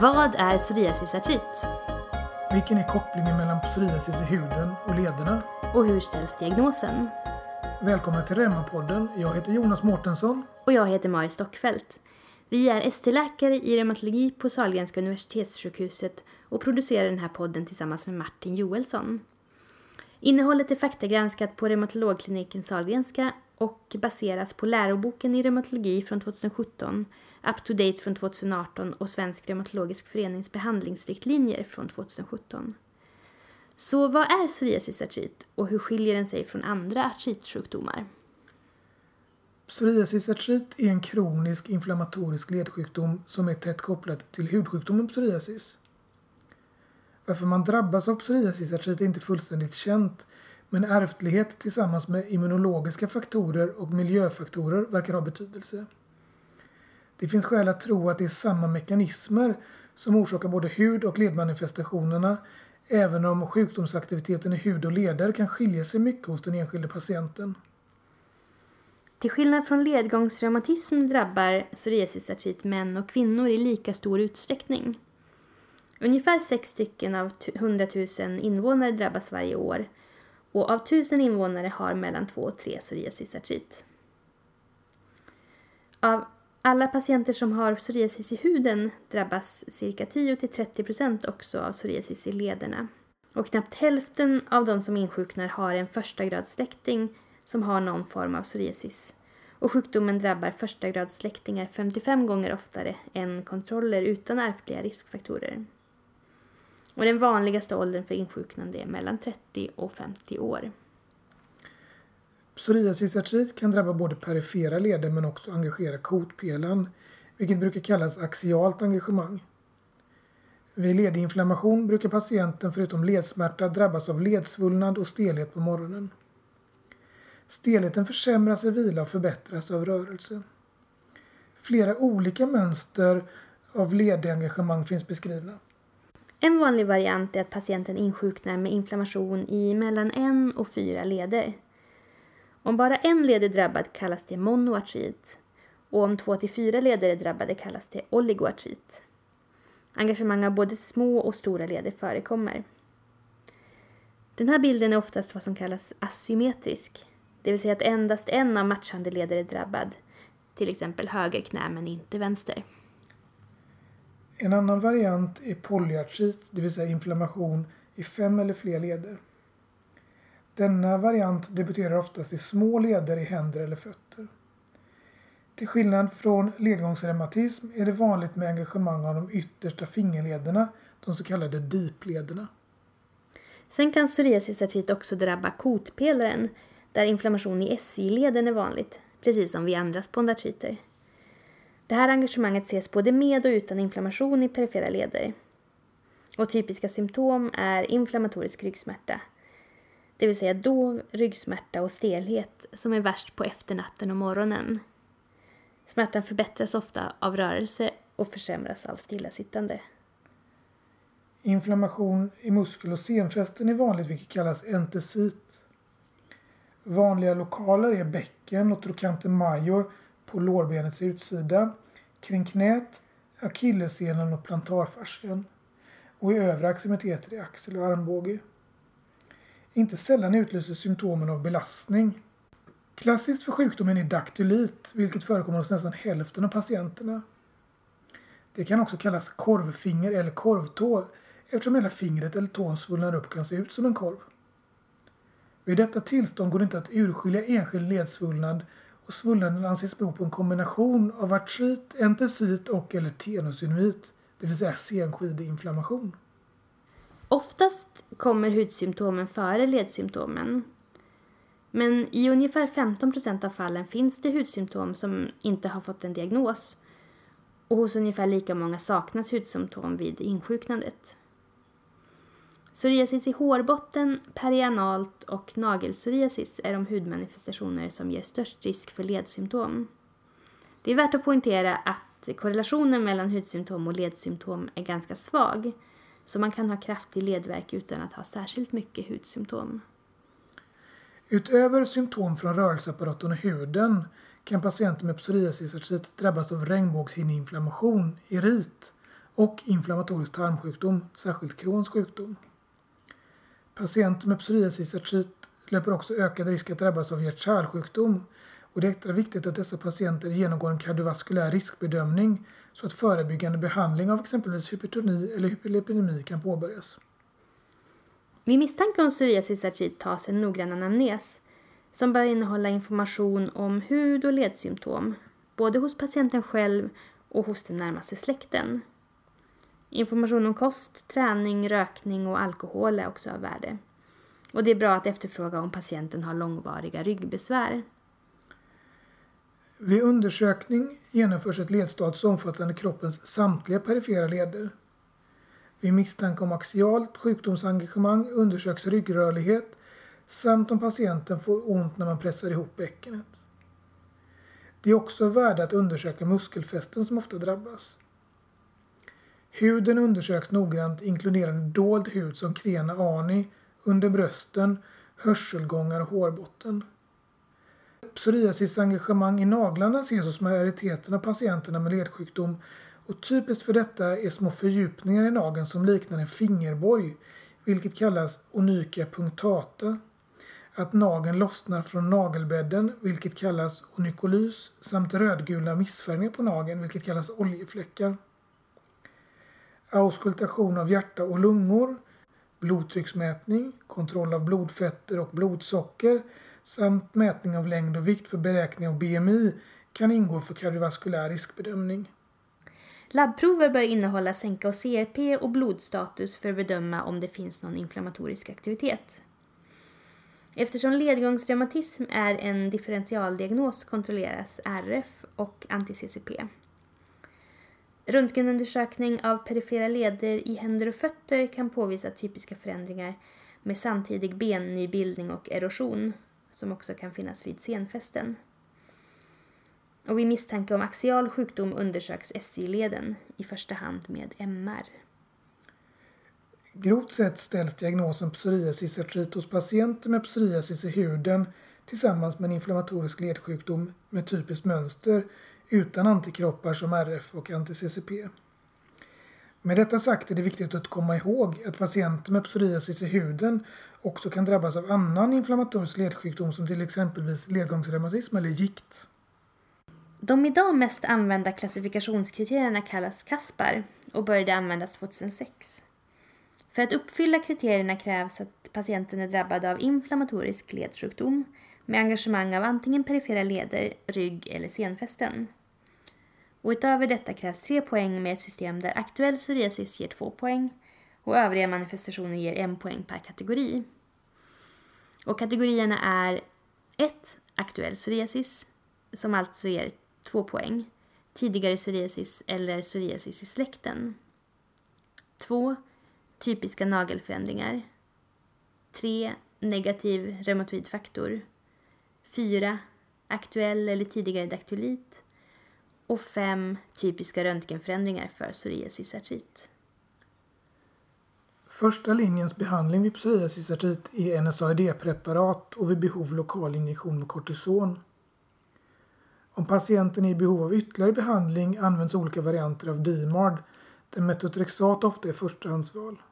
Vad är psoriasisartrit? Vilken är kopplingen mellan psoriasis i huden och lederna? Och hur ställs diagnosen? Välkomna till REMA-podden. Jag heter Jonas Mårtensson. Och jag heter Mari Stockfeldt. Vi är ST-läkare i reumatologi på Sahlgrenska universitetssjukhuset och producerar den här podden tillsammans med Martin Johelsson. Innehållet är faktagranskat på Reumatologkliniken Sahlgrenska och baseras på läroboken i reumatologi från 2017, Up to date från 2018 och Svensk reumatologisk förenings behandlingsriktlinjer från 2017. Så vad är psoriasisartrit och hur skiljer den sig från andra artritsjukdomar? Psoriasisartrit är en kronisk inflammatorisk ledsjukdom som är tätt kopplad till hudsjukdomen psoriasis. Varför man drabbas av psoriasisartrit är inte fullständigt känt, men ärftlighet tillsammans med immunologiska faktorer och miljöfaktorer verkar ha betydelse. Det finns skäl att tro att det är samma mekanismer som orsakar både hud- och ledmanifestationerna, även om sjukdomsaktiviteten i hud och leder kan skilja sig mycket hos den enskilde patienten. Till skillnad från ledgångsreumatism drabbar psoriasisartrit män och kvinnor i lika stor utsträckning. Ungefär 6 stycken av 100 000 invånare drabbas varje år, och av 1000 invånare har mellan 2 och 3 psoriasisartrit. Av alla patienter som har psoriasis i huden drabbas cirka 10-30% också av psoriasis i lederna. Och knappt hälften av de som insjuknar har en förstagradsläkting som har någon form av psoriasis. Och sjukdomen drabbar förstagradsläktingar 55 gånger oftare än kontroller utan ärftliga riskfaktorer. Och den vanligaste åldern för insjuknande är mellan 30 och 50 år. Psoriasisartrit kan drabba både perifera leder men också engagera kotpelan, vilket brukar kallas axialt engagemang. Vid ledinflammation brukar patienten förutom ledsmärta drabbas av ledsvullnad och stelhet på morgonen. Stelheten försämras i vila och förbättras av rörelse. Flera olika mönster av ledengagemang finns beskrivna. En vanlig variant är att patienten insjuknar med inflammation i mellan 1 och 4 leder. Om bara en led är drabbad kallas det monoartrit och om 2 till 4 leder är drabbade kallas det oligoartrit. Engagemang av både små och stora leder förekommer. Den här bilden är oftast vad som kallas asymmetrisk, det vill säga att endast en av matchande leder är drabbad, till exempel höger knä men inte vänster. En annan variant är polyartrit, det vill säga inflammation i 5 eller fler leder. Denna variant debuterar oftast i små leder i händer eller fötter. Till skillnad från ledgångsreumatism är det vanligt med engagemang av de yttersta fingerlederna, de så kallade diplederna. Sen kan psoriasisartrit också drabba kotpelaren, där inflammation i SI-leden är vanligt, precis som vid andra spondartriter. Det här engagemanget ses både med och utan inflammation i perifera leder. Och typiska symptom är inflammatorisk ryggsmärta, det vill säga dov, ryggsmärta och stelhet som är värst på efternatten och morgonen. Smärtan förbättras ofta av rörelse och försämras av stillasittande. Inflammation i muskel- och senfästen är vanligt, vilket kallas entesit. Vanliga lokaler är bäcken och trochantermajor på lårbenets utsida, kring knät, akillessenen och plantarfascian och i övre extremiteter i axel och armbåge. Inte sällan utlöser symptomen av belastning. Klassiskt för sjukdomen är daktylit, vilket förekommer hos nästan hälften av patienterna. Det kan också kallas korvfinger eller korvtå, eftersom hela fingret eller tån svullnar upp och kan se ut som en korv. Vid detta tillstånd går det inte att urskilja enskild ledsvullnad och svullnaden anses bero på en kombination av artrit, entesit och eller tenosynuit, det vill säga senskideinflammation. Oftast kommer hudsymptomen före ledsymptomen, men i ungefär 15% av fallen finns det hudsymptom som inte har fått en diagnos och hos ungefär lika många saknas hudsymptom vid insjuknandet. Psoriasis i hårbotten, perianalt och nagelpsoriasis är de hudmanifestationer som ger störst risk för ledsymptom. Det är värt att poängtera att korrelationen mellan hudsymptom och ledsymptom är ganska svag, så man kan ha kraftig ledvärk utan att ha särskilt mycket hudsymptom. Utöver symptom från rörelseapparaten och huden kan patienter med psoriasisartrit drabbas av regnbågshinneinflammation, erit och inflammatorisk tarmsjukdom, särskilt Crohns sjukdom. Patienter med psoriasisartrit löper också ökad risk att drabbas av hjärt-kärlsjukdom, och det är extra viktigt att dessa patienter genomgår en kardiovaskulär riskbedömning så att förebyggande behandling av exempelvis hypertoni eller hyperlipidemi kan påbörjas. Vid misstanke om psoriasisartrit tas en noggrann anamnes som bör innehålla information om hud- och ledsymptom, både hos patienten själv och hos den närmaste släkten. Information om kost, träning, rökning och alkohol är också av värde. Och det är bra att efterfråga om patienten har långvariga ryggbesvär. Vid undersökning genomförs ett ledstat omfattande kroppens samtliga perifera leder. Vid misstanke om axialt sjukdomsengagemang undersöks ryggrörlighet samt om patienten får ont när man pressar ihop bäckenet. Det är också värde att undersöka muskelfästen som ofta drabbas. Huden undersöks noggrant inkluderande dold hud som krena ani, under brösten, hörselgångar och hårbotten. Psoriasisengagemang i naglarna ses hos majoriteten av patienterna med ledsjukdom, och typiskt för detta är små fördjupningar i nageln som liknar en fingerborg, vilket kallas onychia punctata. Att nageln lossnar från nagelbädden, vilket kallas onykolys, samt rödgula missfärgningar på nageln, vilket kallas oljefläckar. Auskultation av hjärta och lungor, blodtrycksmätning, kontroll av blodfetter och blodsocker samt mätning av längd och vikt för beräkning av BMI kan ingå för kardiovaskulär riskbedömning. Labbprover bör innehålla sänka och CRP och blodstatus för att bedöma om det finns någon inflammatorisk aktivitet. Eftersom ledgångsreumatism är en differentialdiagnos kontrolleras RF och anti-CCP. Röntgenundersökning av perifera leder i händer och fötter kan påvisa typiska förändringar med samtidig bennybildning och erosion som också kan finnas vid senfästen. Och vid misstanke om axial sjukdom undersöks SI-leden, i första hand med MR. Grovt sett ställs diagnosen psoriasisartrit hos patienter med psoriasis i huden tillsammans med en inflammatorisk ledsjukdom med typiskt mönster utan antikroppar som RF och anti-CCP. Med detta sagt är det viktigt att komma ihåg att patienter med psoriasis i huden också kan drabbas av annan inflammatorisk ledsjukdom som till exempelvis ledgångsreumatism eller gikt. De idag mest använda klassifikationskriterierna kallas CASPAR och började användas 2006. För att uppfylla kriterierna krävs att patienten är drabbad av inflammatorisk ledsjukdom med engagemang av antingen perifera leder, rygg eller senfästen. Och utöver detta krävs 3 poäng med ett system där aktuell psoriasis ger 2 poäng och övriga manifestationer ger 1 poäng per kategori. Och kategorierna är 1. Aktuell psoriasis, som alltså ger 2 poäng, tidigare psoriasis eller psoriasis i släkten. 2. Typiska nagelförändringar. 3. Negativ reumatoid faktor. 4. Aktuell eller tidigare daktylit. Och 5. Typiska röntgenförändringar för psoriasisartrit. Första linjens behandling vid psoriasisartrit är NSAID-preparat och vid behov lokal injektion med kortison. Om patienten är i behov av ytterligare behandling används olika varianter av DMARD, där metotrexat ofta är förstahandsval.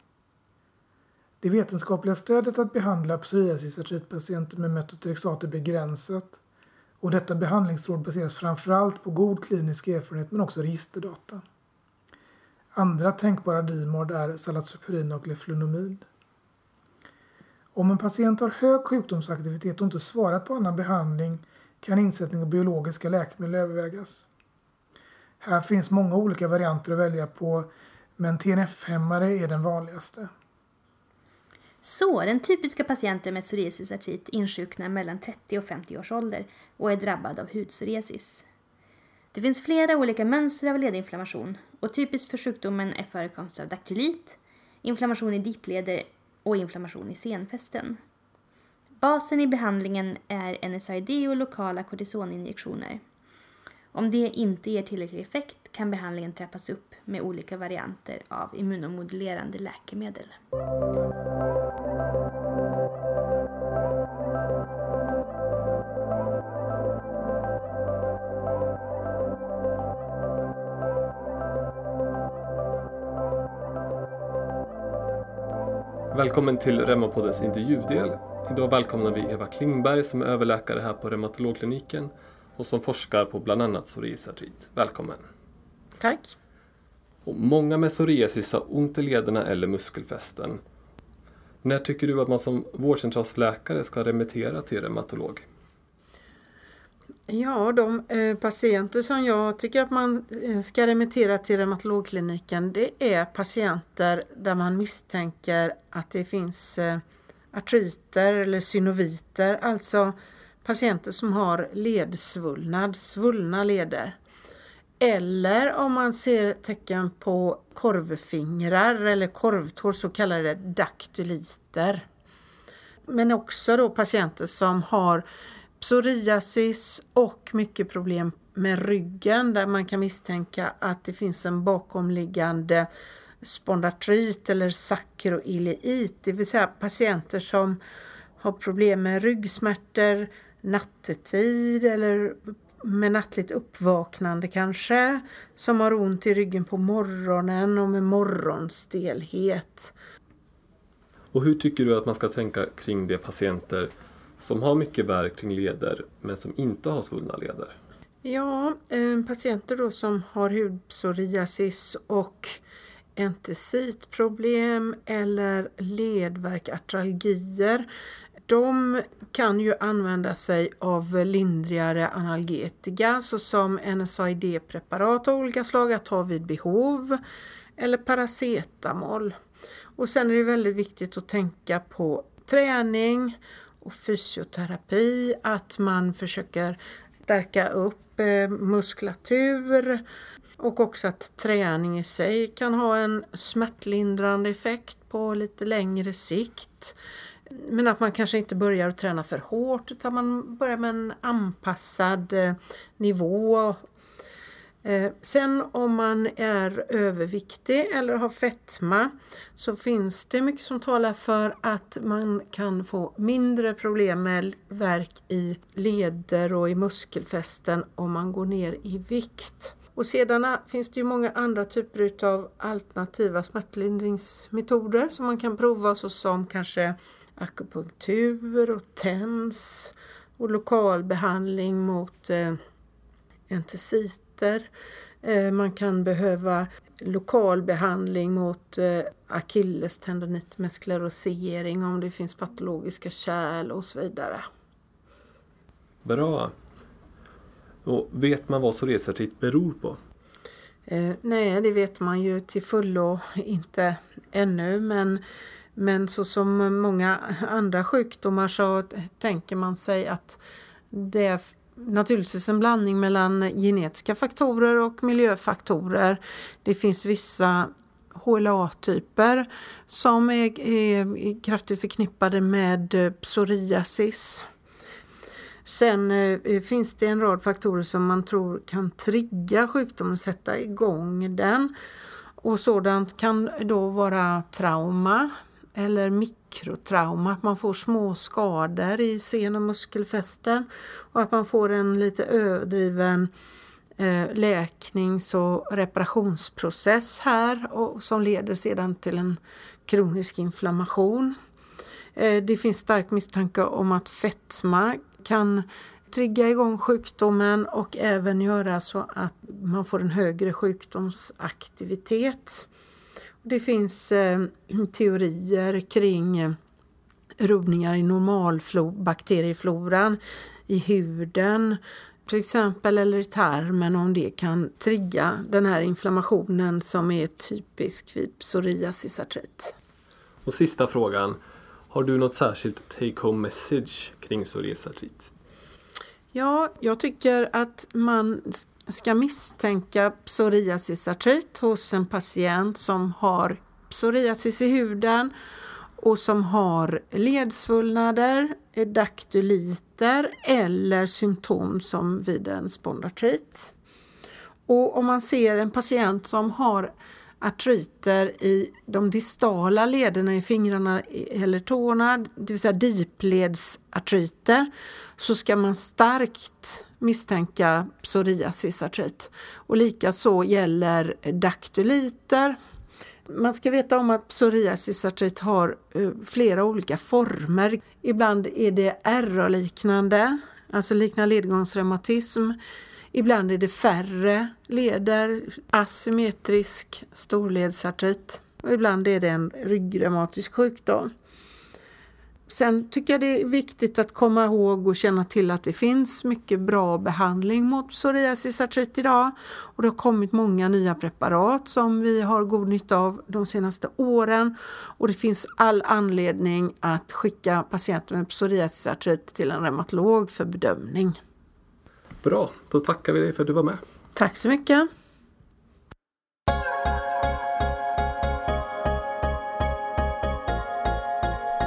Det vetenskapliga stödet att behandla psoriasisartritpatienter med metotrexat är begränsat, och detta behandlingsråd baseras framförallt på god klinisk erfarenhet men också registerdata. Andra tänkbara DMARD är salatsupurin och leflunomid. Om en patient har hög sjukdomsaktivitet och inte svarat på annan behandling kan insättning av biologiska läkemedel övervägas. Här finns många olika varianter att välja på, men TNF-hämmare är den vanligaste. Så, den typiska patienten med psoriasisartrit insjuknar mellan 30 och 50 års ålder och är drabbad av hudpsoriasis. Det finns flera olika mönster av ledinflammation, och typiskt för sjukdomen är förekomst av daktylit, inflammation i dippleder och inflammation i senfästen. Basen i behandlingen är NSAID och lokala kortisoninjektioner. Om det inte ger tillräcklig effekt kan behandlingen trappas upp med olika varianter av immunomodulerande läkemedel. Välkommen till REMA-poddens intervjudel. Idag välkomnar vi Eva Klingberg som är överläkare här på Reumatologkliniken och som forskar på bland annat psoriasartrit. Välkommen. Tack. Och många med psoriasis har ont i lederna eller muskelfästen. När tycker du att man som vårdcentralsläkare ska remittera till reumatolog? Ja, de patienter som jag tycker att man ska remittera till reumatologkliniken, det är patienter där man misstänker att det finns artriter eller synoviter, alltså patienter som har ledsvullnad, svullna leder. Eller om man ser tecken på korvfingrar eller korvtår, så kallade daktyliter. Men också då patienter som har psoriasis och mycket problem med ryggen, där man kan misstänka att det finns en bakomliggande spondylartrit eller sacroiliit. Det vill säga patienter som har problem med ryggsmärtor nattetid eller med nattligt uppvaknande kanske. Som har ont i ryggen på morgonen och med morgonstelhet. Och hur tycker du att man ska tänka kring de patienter som har mycket värk kring leder men som inte har svullna leder? Ja, patienter då som har hudpsoriasis och entesitproblem eller ledvärk, artralgier, de kan ju använda sig av lindrigare analgetika såsom NSAID-preparat av olika slag att ta vid behov eller paracetamol. Och sen är det väldigt viktigt att tänka på träning och fysioterapi, att man försöker stärka upp muskulatur och också att träning i sig kan ha en smärtlindrande effekt på lite längre sikt. Men att man kanske inte börjar att träna för hårt utan man börjar med en anpassad nivå. Sen om man är överviktig eller har fetma, så finns det mycket som talar för att man kan få mindre problem med värk i leder och i muskelfästen om man går ner i vikt. Och sedan finns det ju många andra typer av alternativa smärtlindringsmetoder som man kan prova, såsom kanske akupunktur och TENS och lokalbehandling mot entesit. Man kan behöva lokalbehandling mot akillestendinit med sklerosering om det finns patologiska kärl och så vidare. Bra. Och vet man vad psoriasartrit beror på? Nej, det vet man ju till fullo inte ännu, men så som många andra sjukdomar så tänker man sig att det är naturligtvis en blandning mellan genetiska faktorer och miljöfaktorer. Det finns vissa HLA-typer som är kraftigt förknippade med psoriasis. Sen finns det en rad faktorer som man tror kan trigga sjukdomen och sätta igång den. Och sådant kan då vara trauma eller mikrotrauma, att man får små skador i sen- och muskelfästen och att man får en lite överdriven läknings- och reparationsprocess här och som leder sedan till en kronisk inflammation. Det finns stark misstanke om att fetma kan trigga igång sjukdomen och även göra så att man får en högre sjukdomsaktivitet. Det finns teorier kring rubbningar i normalbakteriefloran i huden till exempel, eller i tarmen, om det kan trigga den här inflammationen som är typisk vid psoriasisartrit. Och sista frågan, har du något särskilt take-home message kring psoriasartrit? Ja, jag tycker att man ska misstänka psoriasisartrit hos en patient som har psoriasis i huden och som har ledsvullnader, daktyliter eller symptom som vid en spondylartrit. Och om man ser en patient som har artriter i de distala lederna i fingrarna eller tårna, det vill säga dipledsartriter, så ska man starkt misstänka psoriasisartrit. Och likaså gäller daktyliter, Man ska veta om att psoriasisartrit har flera olika former. Ibland är det RA-liknande, alltså liknar ledgångsreumatism. Ibland är det färre leder, asymmetrisk storledsartrit. Och ibland är det en ryggreumatisk sjukdom. Sen tycker jag det är viktigt att komma ihåg och känna till att det finns mycket bra behandling mot psoriasisartrit idag. Och det har kommit många nya preparat som vi har god nytta av de senaste åren. Och det finns all anledning att skicka patienter med psoriasisartrit till en reumatolog för bedömning. Bra, då tackar vi dig för att du var med. Tack så mycket.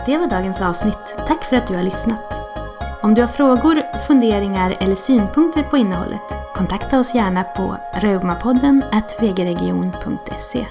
Det var dagens avsnitt. Tack för att du har lyssnat. Om du har frågor, funderingar eller synpunkter på innehållet, kontakta oss gärna på reumapodden@vgregion.se.